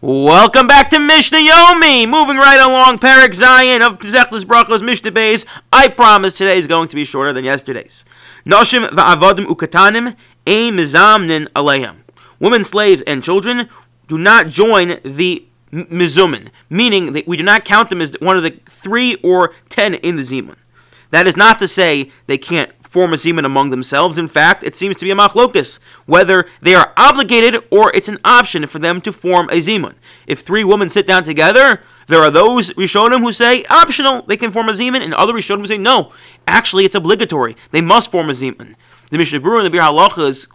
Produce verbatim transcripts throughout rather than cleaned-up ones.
Welcome back to Mishnah Yomi. Moving right along, Parak Zion of Zechlus, Brachos, Mishnah Bays. I promise today is going to be shorter than yesterday's. Noshim v'avadim u'katanim, ein mizamnin aleihem. Women, slaves, and children do not join the mizumin, meaning that we do not count them as one of the three or ten in the Zimun. That is not to say they can't form a Zimun among themselves. In fact, it seems to be a machlokes, whether they are obligated or it's an option for them to form a Zimun. If three women sit down together, there are those Rishonim who say, optional, they can form a Zimun, and other Rishonim who say, no, actually it's obligatory, they must form a Zimun. The Mishnah Berurah and the Be'er Halacha is,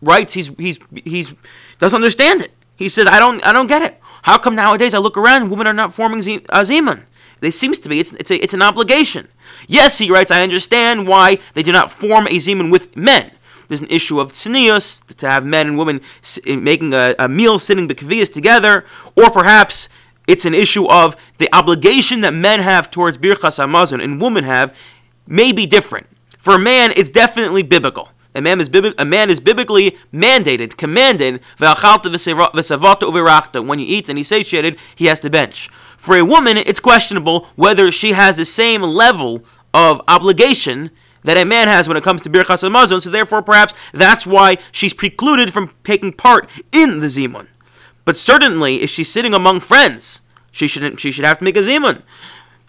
writes, he's, he's, he's, doesn't understand it. He says, I don't, I don't get it. How come nowadays I look around, women are not forming Z- a Zimun? They seems to be, it's, it's, a, it's an obligation. Yes, he writes, I understand why they do not form a Zimun with men. There's an issue of tzinius, to have men and women s- making a, a meal, sitting b'kvius together, or perhaps it's an issue of the obligation that men have towards birchas hamazon and women have may be different. For a man, it's definitely biblical. A man is, bibi- a man is biblically mandated, commanded, when he eats and he's satiated, he has to bench. For a woman, it's questionable whether she has the same level of obligation that a man has when it comes to birchas hamazon, so therefore perhaps that's why she's precluded from taking part in the zimun. But certainly, if she's sitting among friends, she shouldn't. She should have to make a zimun.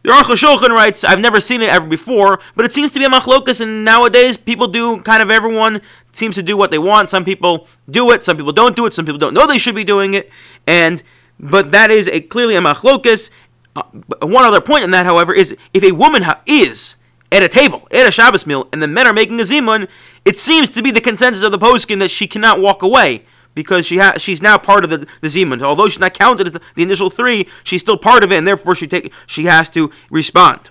The Aruch Hashulchan writes, I've never seen it ever before, but it seems to be a machlokes, and nowadays people do, kind of everyone seems to do what they want. Some people do it, some people don't do it, some people don't know they should be doing it, and but that is a clearly a machlokes. Uh, one other point in that, however, is if a woman ha- is at a table, at a Shabbos meal, and the men are making a zimun, it seems to be the consensus of the Poskim that she cannot walk away, because she ha- she's now part of the, the Zimun. Although she's not counted as the, the initial three, she's still part of it, and therefore she take she has to respond.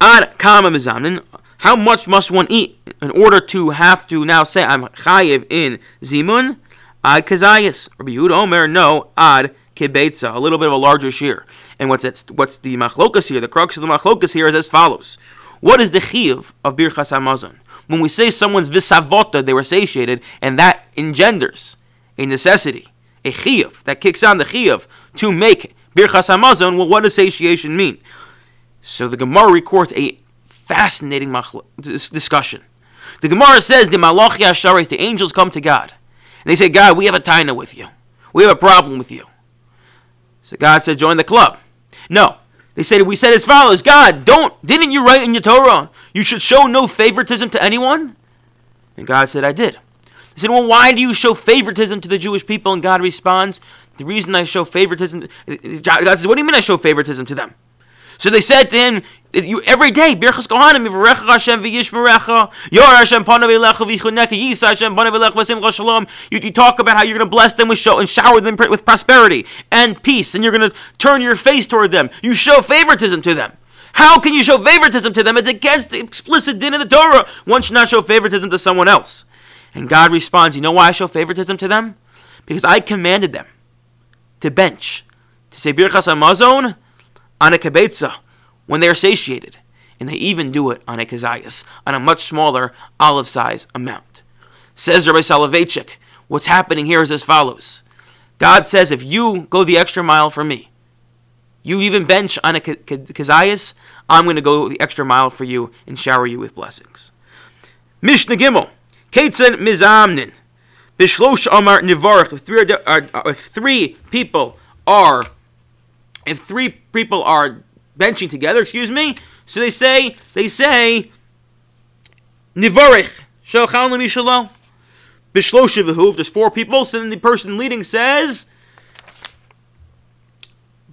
Ad Kazayis, how much must one eat in order to have to now say, I'm chayiv in Zimun? Ad Kazayis. Rabbi Yehuda Omer, no, Ad Kibetzah, a little bit of a larger shear. And what's that, what's the machlokas here? The crux of the machlokas here is as follows. What is the chiv of birchas hamazon? When we say someone's visavota, they were satiated, and that engenders a necessity, a chiv, that kicks on the chiv to make birchas hamazon. Well, what does satiation mean? So the Gemara records a fascinating machl- discussion. The Gemara says the malachi asharis, the angels come to God, and they say, God, we have a taina with you. We have a problem with you. So God said, join the club. No. They said, we said as follows, God, don't, didn't you write in your Torah, you should show no favoritism to anyone? And God said, I did. They said, well, why do you show favoritism to the Jewish people? And God responds, the reason I show favoritism, God says, what do you mean I show favoritism to them? So they said to him, you, every day, birchas kohanim, yivarecha Hashem v'yishmerecha, yor Hashem panav elecha v'yichuneka, yisa Hashem panav elecha v'simcha shalom. You talk about how you're going to bless them with show and shower them with prosperity and peace, and you're going to turn your face toward them. You show favoritism to them. How can you show favoritism to them? It's against the explicit din of the Torah. One should not show favoritism to someone else. And God responds, you know why I show favoritism to them? Because I commanded them to bench, to say birchas hamazon on a kibetzah, when they are satiated, and they even do it on a kezayas, on a much smaller olive size amount. Says Rebbe Sain, what's happening here is as follows. God says, if you go the extra mile for me, you even bench on a kezayas, I'm going to go the extra mile for you and shower you with blessings. Mishnah Gimel, Ketzen Mizamnin, Bishlosh Amar Nevarich, if three people are If three people are benching together, excuse me, so they say, they say, nevarich, shalchan lemishalo, b'shlosha v'huv, there's four people, so then the person leading says,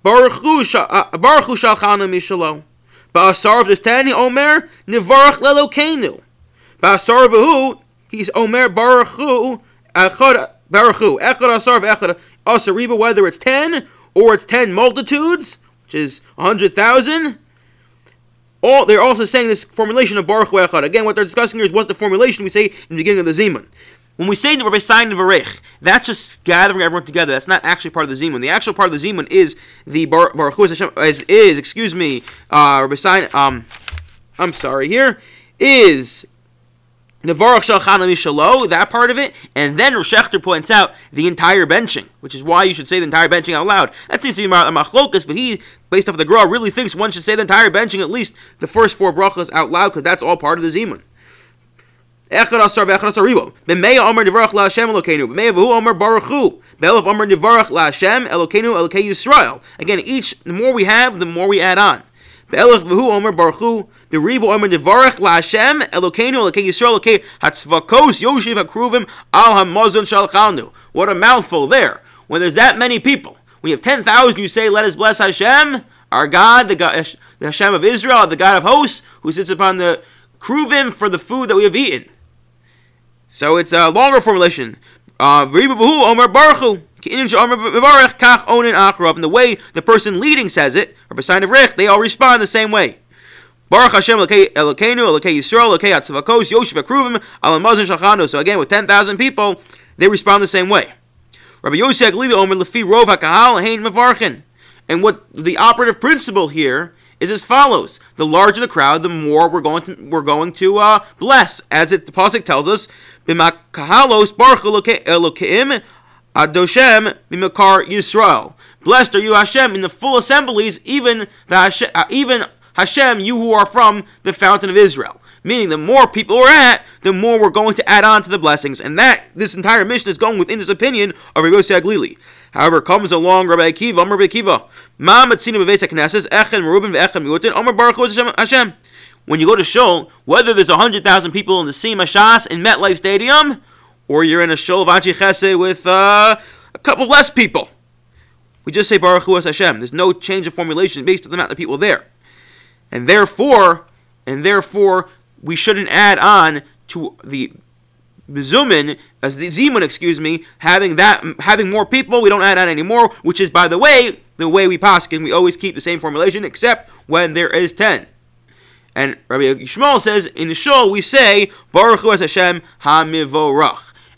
Baruch Hu shalchan lemishalo, ba'asar v'des tani omer, nevarich lelokeinu, ba'asar v'hu, he's omer, Baruch Hu Echad, Baruch Hu Echad asar v'echad asariba, whether it's ten, or it's ten multitudes, which is one hundred thousand. All they're also saying this formulation of Baruch Hu Echad. Again, what they're discussing here is what's the formulation we say in the beginning of the Zimun. When we say the Rebbe Sain nevarich, that's just gathering everyone together. That's not actually part of the Zimun. The actual part of the Zimun is the Bar- Baruch Hu Hashem, is, is, excuse me, uh, Rebbe Sain, um, I'm sorry here, is Nevarach Shalchanam Mishalo, that part of it, and then Reshechter points out the entire benching, which is why you should say the entire benching out loud. That seems to be a machlokes, but he, based off of the Gemara, really thinks one should say the entire benching, at least the first four brachos out loud, because that's all part of the Zimun. Echad asar v'echad asarivo. B'meya Omer Nevarach LaHashem Elokeinu. B'meya v'hu Omer Baruch Hu. B'elav Omer Nevarach LaHashem Elokeinu Elokei Yisrael. Again, each, the more we have, the more we add on. B'elach v'hu Omer Baruch Hu. The Rebo Omer Nevarach LaHashem Elokeinu Elokei Yisrael Elokei Hatzvakos Yoshiv Hakruvim Al Hamazon Shalchalnu. What a mouthful there. When there's that many people, when you have ten thousand, you say, let us bless Hashem, our God, the, God, the Hashem of Israel, the God of hosts, who sits upon the Kruvim for the food that we have eaten. So it's a longer formulation. Uh, and the way the person leading says it, or Be'er Halacha, they all respond the same way. Baruch Hashem Elokeinu Elokei Yisrael Elokei Hatzvakos Yoshev Akruvim Al Hamazon Shalchannu. So again, with ten thousand people, they respond the same way. Rabbi Yosef Levi Omer Lefi Rov HaKahal Hein Mevarchen. And what the operative principle here is as follows: the larger the crowd, the more we're going to we're going to uh, bless, as it the pasuk tells us. B'makahalos baruch Elokim adoshem b'makar Yisrael. Blessed are you, Hashem, in the full assemblies, even the Hashem, uh, even Hashem, you who are from the fountain of Israel. Meaning, the more people we're at, the more we're going to add on to the blessings. And that, this entire mission is going within this opinion of Rebbe Sain. However, comes along Rabbi Akiva, Omer Rabbi Akiva, Ma Matzina B'Veis HaKnesses, Echen Merubin V'Echen Meutin, Omer Baruch Hu Hashem. When you go to Shul, whether there's one hundred thousand people in the Sima Shas in MetLife Stadium, or you're in a Shul of Anchi Chesed with uh, a couple less people, we just say Baruch Hu Hashem. There's no change of formulation based on the amount of people there. And therefore, and therefore, we shouldn't add on to the mizumin, as the zimun, excuse me, having that, having more people, we don't add on anymore, which is, by the way, the way we poskin. We always keep the same formulation, except when there is ten. And Rabbi Yishmael says, in the shul, we say, Baruch Hu Hashem HaMivorach.